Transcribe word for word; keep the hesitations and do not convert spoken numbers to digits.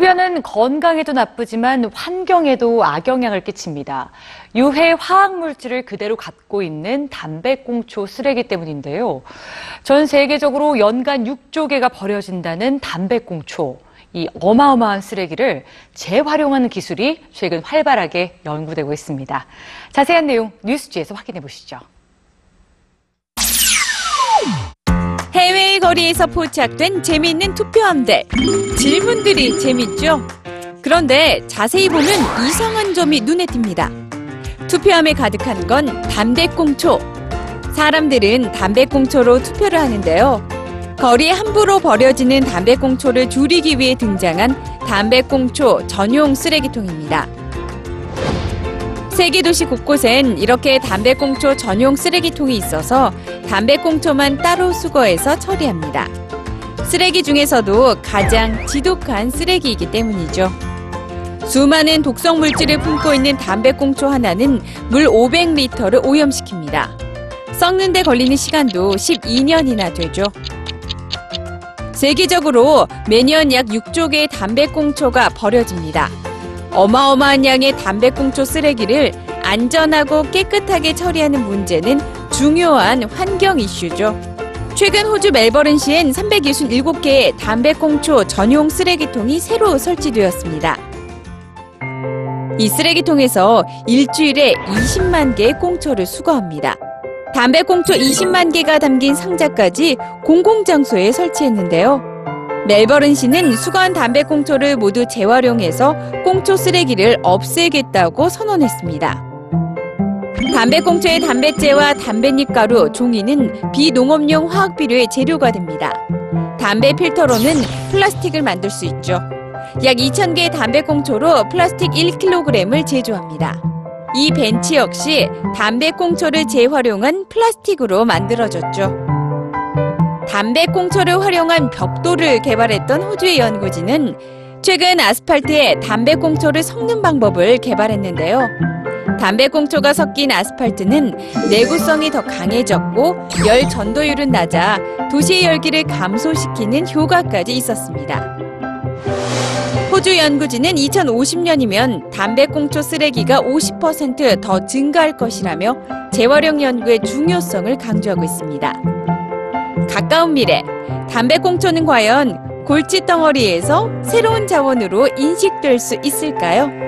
흡연은 건강에도 나쁘지만 환경에도 악영향을 끼칩니다. 유해 화학물질을 그대로 갖고 있는 담배꽁초 쓰레기 때문인데요. 전 세계적으로 연간 육조 개가 버려진다는 담배꽁초, 이 어마어마한 쓰레기를 재활용하는 기술이 최근 활발하게 연구되고 있습니다. 자세한 내용 뉴스지에서 확인해 보시죠. 해외의 거리에서 포착된 재미있는 투표함들. 질문들이 재밌죠? 그런데 자세히 보면 이상한 점이 눈에 띕니다. 투표함에 가득한 건 담배꽁초. 사람들은 담배꽁초로 투표를 하는데요. 거리에 함부로 버려지는 담배꽁초를 줄이기 위해 등장한 담배꽁초 전용 쓰레기통입니다. 세계 도시 곳곳엔 이렇게 담배꽁초 전용 쓰레기통이 있어서 담배꽁초만 따로 수거해서 처리합니다. 쓰레기 중에서도 가장 지독한 쓰레기이기 때문이죠. 수많은 독성 물질을 품고 있는 담배꽁초 하나는 물 오백 리터를 오염시킵니다. 썩는 데 걸리는 시간도 십이 년이나 되죠. 세계적으로 매년 약 육조 개의 담배꽁초가 버려집니다. 어마어마한 양의 담배꽁초 쓰레기를 안전하고 깨끗하게 처리하는 문제는 중요한 환경 이슈죠. 최근 호주 멜버른시엔 삼백육십칠 개의 담배꽁초 전용 쓰레기통이 새로 설치되었습니다. 이 쓰레기통에서 일주일에 이십만 개의 꽁초를 수거합니다. 담배꽁초 이십만 개가 담긴 상자까지 공공장소에 설치했는데요. 멜버른시는 수거한 담배꽁초를 모두 재활용해서 꽁초 쓰레기를 없애겠다고 선언했습니다. 담배꽁초의 담배재와 담뱃잎가루, 종이는 비농업용 화학비료의 재료가 됩니다. 담배 필터로는 플라스틱을 만들 수 있죠. 약 이천 개의 담배꽁초로 플라스틱 일 킬로그램을 제조합니다. 이 벤치 역시 담배꽁초를 재활용한 플라스틱으로 만들어졌죠. 담배꽁초를 활용한 벽돌을 개발했던 호주의 연구진은 최근 아스팔트에 담배꽁초를 섞는 방법을 개발했는데요. 담배꽁초가 섞인 아스팔트는 내구성이 더 강해졌고 열 전도율은 낮아 도시의 열기를 감소시키는 효과까지 있었습니다. 호주 연구진은 이천오십 년이면 담배꽁초 쓰레기가 오십 퍼센트 더 증가할 것이라며 재활용 연구의 중요성을 강조하고 있습니다. 가까운 미래, 담배꽁초는 과연 골칫덩어리에서 새로운 자원으로 인식될 수 있을까요?